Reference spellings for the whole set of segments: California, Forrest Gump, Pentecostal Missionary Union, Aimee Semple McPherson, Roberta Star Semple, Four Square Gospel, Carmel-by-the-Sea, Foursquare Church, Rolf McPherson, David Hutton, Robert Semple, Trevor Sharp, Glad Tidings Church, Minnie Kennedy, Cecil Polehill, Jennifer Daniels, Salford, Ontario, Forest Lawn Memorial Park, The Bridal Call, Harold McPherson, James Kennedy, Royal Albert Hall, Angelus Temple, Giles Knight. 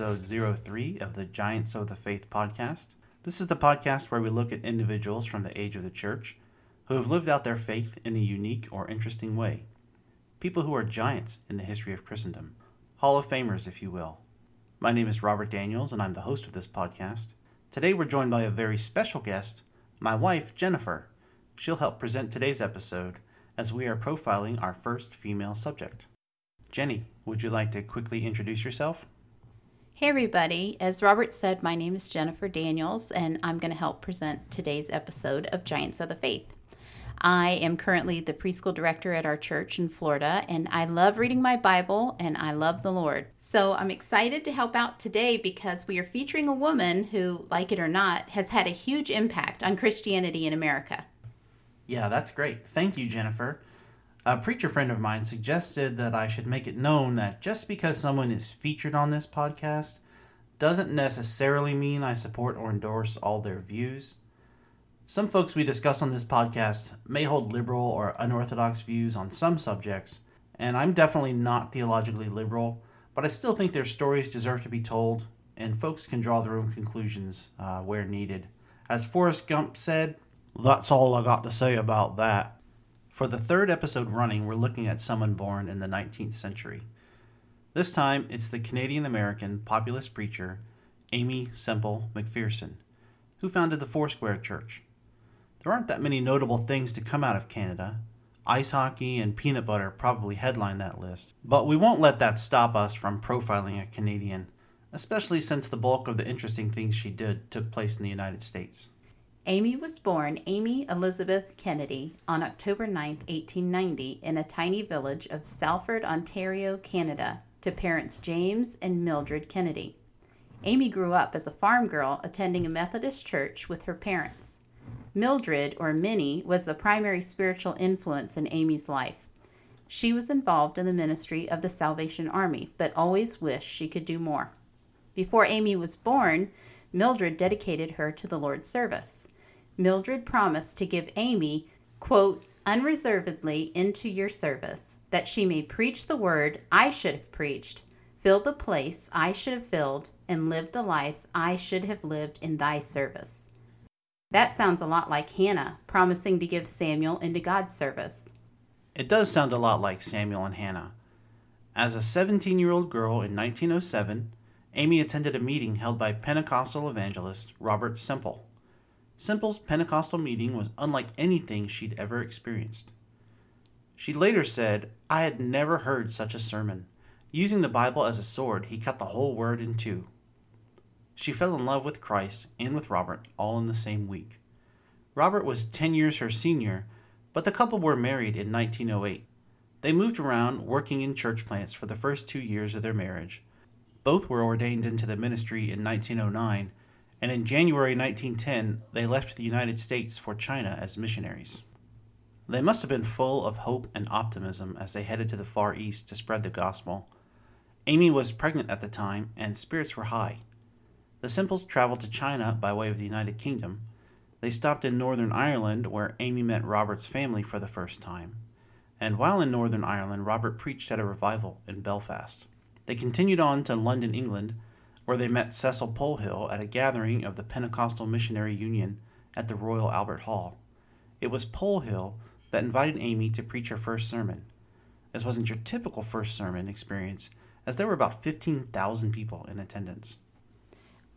episode 03 of the Giants of the Faith podcast. This is the podcast where we look at individuals from the age of the church who have lived out their faith in a unique or interesting way. People who are giants in the history of Christendom. Hall of Famers, if you will. My name is Robert Daniels, and I'm the host of this podcast. Today we're joined by a very special guest, my wife, Jennifer. She'll help present today's episode as we are profiling our first female subject. Jenny, would you like to quickly introduce yourself? Hey everybody, as Robert said, my name is Jennifer Daniels, and I'm going to help present today's episode of Giants of the Faith. I am currently the preschool director at our church in Florida, and I love reading my Bible, and I love the Lord. So I'm excited to help out today because we are featuring a woman who, like it or not, has had a huge impact on Christianity in America. Yeah, that's great. Thank you, Jennifer. A preacher friend of mine suggested that I should make it known that just because someone is featured on this podcast doesn't necessarily mean I support or endorse all their views. Some folks we discuss on this podcast may hold liberal or unorthodox views on some subjects, and I'm definitely not theologically liberal, but I still think their stories deserve to be told, and folks can draw their own conclusions where needed. As Forrest Gump said, "That's all I got to say about that." For the third episode running, we're looking at someone born in the 19th century. This time, it's the Canadian-American populist preacher, Aimee Semple McPherson, who founded the Foursquare Church. There aren't that many notable things to come out of Canada. Ice hockey and peanut butter probably headline that list. But we won't let that stop us from profiling a Canadian, especially since the bulk of the interesting things she did took place in the United States. Aimee was born Aimee Elizabeth Kennedy on October 9, 1890, in a tiny village of Salford, Ontario, Canada, to parents James and Mildred Kennedy. Aimee grew up as a farm girl attending a Methodist church with her parents. Mildred, or Minnie, was the primary spiritual influence in Aimee's life. She was involved in the ministry of the Salvation Army, but always wished she could do more. Before Aimee was born, Mildred dedicated her to the Lord's service. Mildred promised to give Aimee, quote, "unreservedly into your service, that she may preach the word I should have preached, fill the place I should have filled, and live the life I should have lived in thy service." That sounds a lot like Hannah, promising to give Samuel into God's service. It does sound a lot like Samuel and Hannah. As a 17-year-old girl in 1907, Aimee attended a meeting held by Pentecostal evangelist Robert Semple. Semple's Pentecostal meeting was unlike anything she'd ever experienced. She later said, "I had never heard such a sermon. Using the Bible as a sword, he cut the whole word in two." She fell in love with Christ and with Robert all in the same week. Robert was 10 years her senior, but the couple were married in 1908. They moved around working in church plants for the first 2 years of their marriage. Both were ordained into the ministry in 1909, and in January 1910, they left the United States for China as missionaries. They must have been full of hope and optimism as they headed to the Far East to spread the gospel. Aimee was pregnant at the time, and spirits were high. The Semples traveled to China by way of the United Kingdom. They stopped in Northern Ireland, where Aimee met Robert's family for the first time. And while in Northern Ireland, Robert preached at a revival in Belfast. They continued on to London, England, where they met Cecil Polehill at a gathering of the Pentecostal Missionary Union at the Royal Albert Hall. It was Polehill that invited Aimee to preach her first sermon. This wasn't your typical first sermon experience, as there were about 15,000 people in attendance.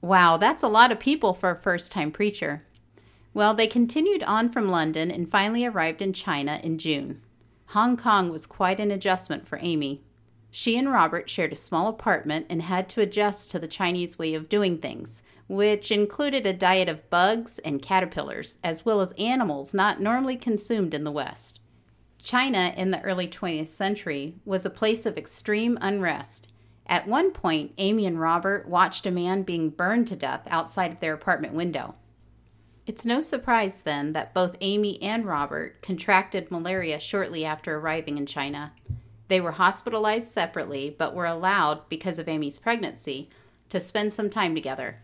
Wow, that's a lot of people for a first-time preacher. Well, they continued on from London and finally arrived in China in June. Hong Kong was quite an adjustment for Aimee. She and Robert shared a small apartment and had to adjust to the Chinese way of doing things, which included a diet of bugs and caterpillars, as well as animals not normally consumed in the West. China in the early 20th century was a place of extreme unrest. At one point, Aimee and Robert watched a man being burned to death outside of their apartment window. It's no surprise, then, that both Aimee and Robert contracted malaria shortly after arriving in China. They were hospitalized separately, but were allowed, because of Aimee's pregnancy, to spend some time together.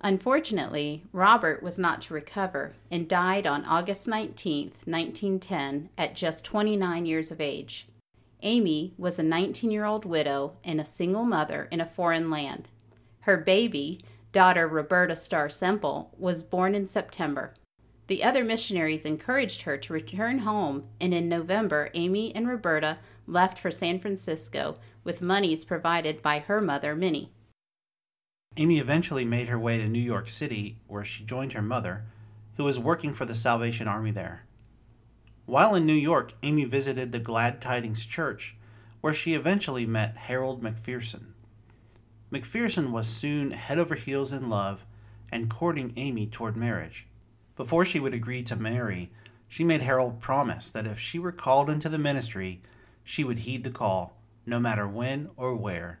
Unfortunately, Robert was not to recover and died on August 19, 1910, at just 29 years of age. Aimee was a 19-year-old widow and a single mother in a foreign land. Her baby, daughter Roberta Star Semple, was born in September. The other missionaries encouraged her to return home, and in November, Aimee and Roberta left for San Francisco with monies provided by her mother, Minnie. Aimee eventually made her way to New York City, where she joined her mother, who was working for the Salvation Army there. While in New York, Aimee visited the Glad Tidings Church, where she eventually met Harold McPherson. McPherson was soon head over heels in love and courting Aimee toward marriage. Before she would agree to marry, she made Harold promise that if she were called into the ministry, she would heed the call, no matter when or where.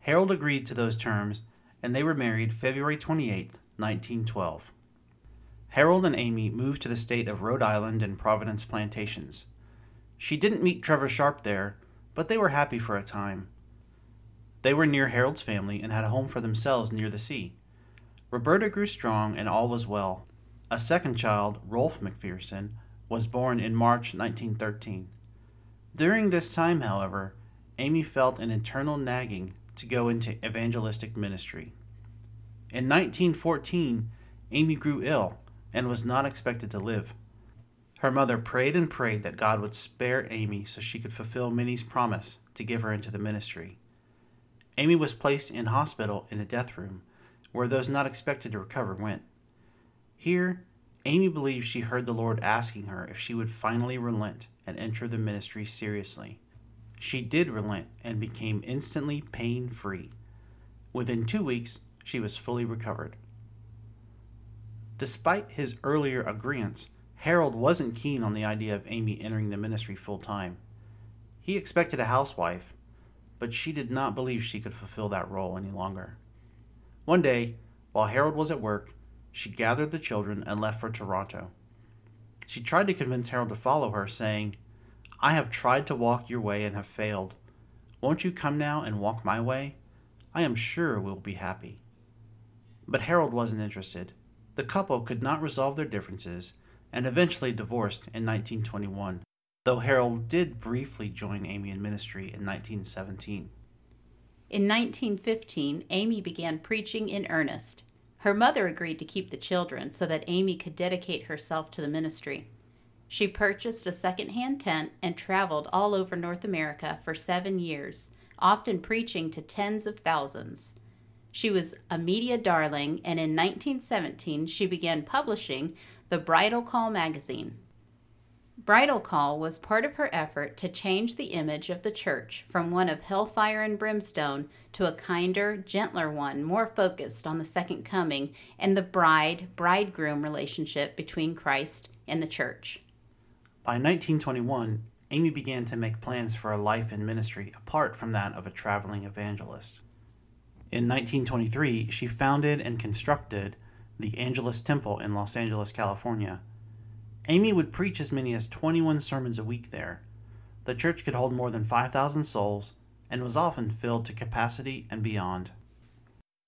Harold agreed to those terms, and they were married February 28, 1912. Harold and Aimee moved to the state of Rhode Island and Providence Plantations. She didn't meet Trevor Sharp there, but they were happy for a time. They were near Harold's family and had a home for themselves near the sea. Roberta grew strong and all was well. A second child, Rolf McPherson, was born in March 1913. During this time, however, Aimee felt an internal nagging to go into evangelistic ministry. In 1914, Aimee grew ill and was not expected to live. Her mother prayed and prayed that God would spare Aimee so she could fulfill Minnie's promise to give her into the ministry. Aimee was placed in hospital in a death room, where those not expected to recover went. Here, Aimee believed she heard the Lord asking her if she would finally relent and enter the ministry seriously. She did relent and became instantly pain-free. Within 2 weeks, she was fully recovered. Despite his earlier agreements, Harold wasn't keen on the idea of Aimee entering the ministry full-time. He expected a housewife, but she did not believe she could fulfill that role any longer. One day, while Harold was at work, she gathered the children and left for Toronto. She tried to convince Harold to follow her, saying, "I have tried to walk your way and have failed. Won't you come now and walk my way? I am sure we'll be happy." But Harold wasn't interested. The couple could not resolve their differences and eventually divorced in 1921. Though Harold did briefly join Aimee in ministry in 1917. In 1915, Aimee began preaching in earnest. Her mother agreed to keep the children so that Aimee could dedicate herself to the ministry. She purchased a second-hand tent and traveled all over North America for 7 years, often preaching to tens of thousands. She was a media darling, and in 1917, she began publishing the Bridal Call magazine. Bridal Call was part of her effort to change the image of the church from one of hellfire and brimstone to a kinder, gentler one, more focused on the second coming and the bride-bridegroom relationship between Christ and the church. By 1921, Aimee began to make plans for a life in ministry apart from that of a traveling evangelist. In 1923, she founded and constructed the Angelus Temple in Los Angeles, California. Aimee would preach as many as 21 sermons a week there. The church could hold more than 5,000 souls and was often filled to capacity and beyond.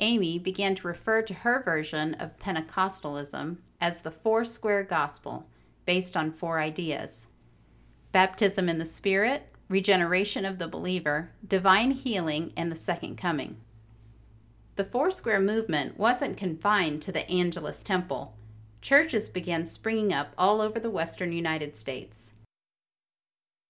Aimee began to refer to her version of Pentecostalism as the Four Square Gospel, based on 4 ideas: baptism in the Spirit, regeneration of the believer, divine healing, and the second coming. The Four Square movement wasn't confined to the Angelus Temple. Churches began springing up all over the western United States.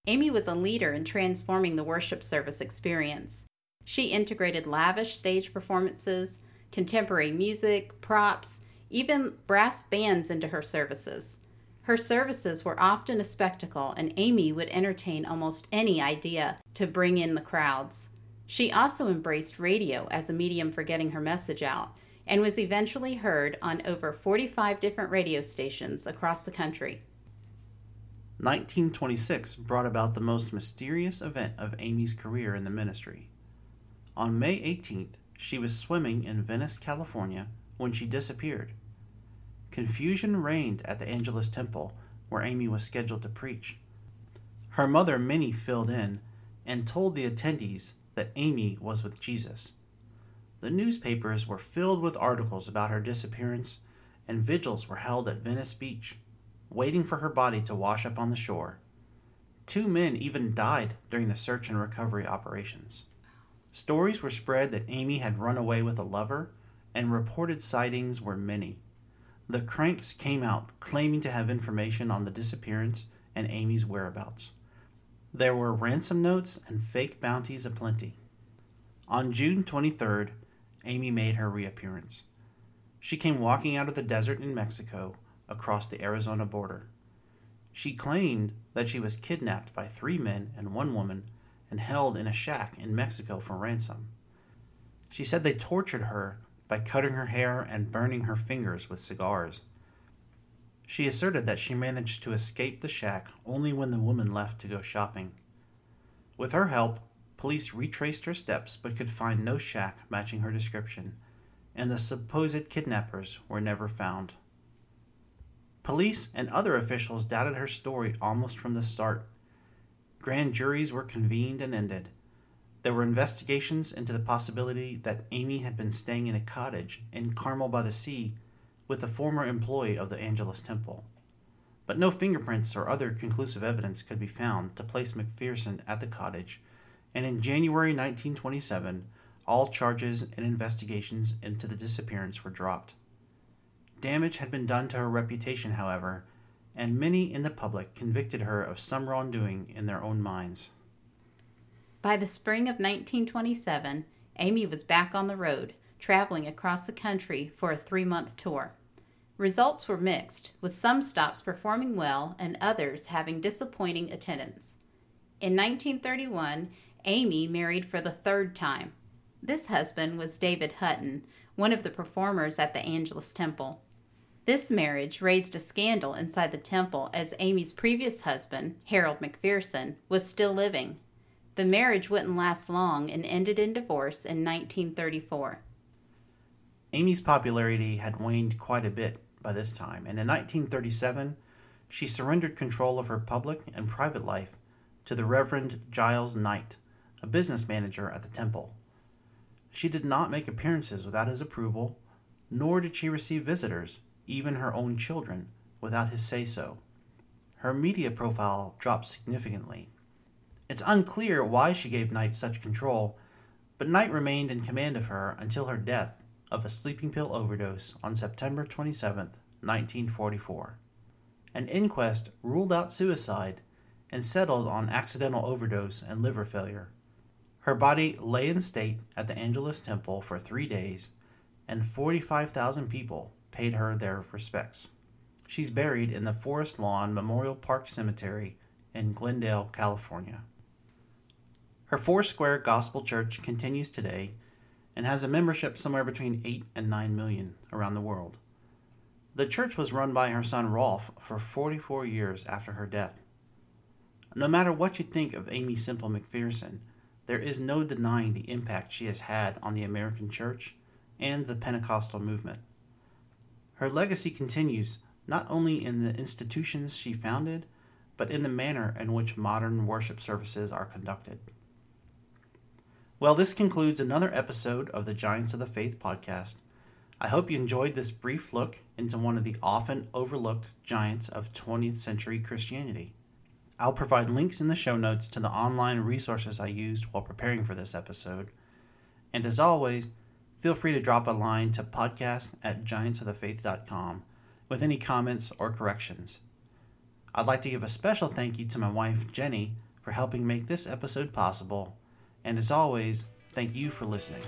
Aimee was a leader in transforming the worship service experience. She integrated lavish stage performances, contemporary music, props, even brass bands into her services. Her services were often a spectacle, and Aimee would entertain almost any idea to bring in the crowds. She also embraced radio as a medium for getting her message out, and was eventually heard on over 45 different radio stations across the country. 1926 brought about the most mysterious event of Aimee's career in the ministry. On May 18th, she was swimming in Venice, California, when she disappeared. Confusion reigned at the Angelus Temple, where Aimee was scheduled to preach. Her mother, Minnie, filled in and told the attendees that Aimee was with Jesus. The newspapers were filled with articles about her disappearance, and vigils were held at Venice Beach, waiting for her body to wash up on the shore. 2 men even died during the search and recovery operations. Stories were spread that Aimee had run away with a lover, and reported sightings were many. The cranks came out, claiming to have information on the disappearance and Aimee's whereabouts. There were ransom notes and fake bounties aplenty. On June 23rd, Aimee made her reappearance. She came walking out of the desert in Mexico across the Arizona border. She claimed that she was kidnapped by 3 men and 1 woman and held in a shack in Mexico for ransom. She said they tortured her by cutting her hair and burning her fingers with cigars. She asserted that she managed to escape the shack only when the woman left to go shopping. With her help, police retraced her steps but could find no shack matching her description, and the supposed kidnappers were never found. Police and other officials doubted her story almost from the start. Grand juries were convened and ended. There were investigations into the possibility that Aimee had been staying in a cottage in Carmel-by-the-Sea with a former employee of the Angelus Temple. But no fingerprints or other conclusive evidence could be found to place McPherson at the cottage, and in January 1927, all charges and investigations into the disappearance were dropped. Damage had been done to her reputation, however, and many in the public convicted her of some wrongdoing in their own minds. By the spring of 1927, Aimee was back on the road, traveling across the country for a 3-month tour. Results were mixed, with some stops performing well and others having disappointing attendance. In 1931, Aimee married for the 3rd time. This husband was David Hutton, one of the performers at the Angelus Temple. This marriage raised a scandal inside the temple, as Aimee's previous husband, Harold McPherson, was still living. The marriage wouldn't last long and ended in divorce in 1934. Aimee's popularity had waned quite a bit by this time, and in 1937, she surrendered control of her public and private life to the Reverend Giles Knight, a business manager at the temple. She did not make appearances without his approval, nor did she receive visitors, even her own children, without his say-so. Her media profile dropped significantly. It's unclear why she gave Knight such control, but Knight remained in command of her until her death of a sleeping pill overdose on September 27, 1944. An inquest ruled out suicide and settled on accidental overdose and liver failure. Her body lay in state at the Angelus Temple for 3 days, and 45,000 people paid her their respects. She's buried in the Forest Lawn Memorial Park Cemetery in Glendale, California. Her Foursquare Gospel Church continues today and has a membership somewhere between 8 and 9 million around the world. The church was run by her son Rolf for 44 years after her death. No matter what you think of Aimee Semple McPherson, there is no denying the impact she has had on the American church and the Pentecostal movement. Her legacy continues not only in the institutions she founded, but in the manner in which modern worship services are conducted. Well, this concludes another episode of the Giants of the Faith podcast. I hope you enjoyed this brief look into one of the often overlooked giants of 20th century Christianity. I'll provide links in the show notes to the online resources I used while preparing for this episode. And as always, feel free to drop a line to podcast@giantsofthefaith.com with any comments or corrections. I'd like to give a special thank you to my wife, Jenny, for helping make this episode possible. And as always, thank you for listening.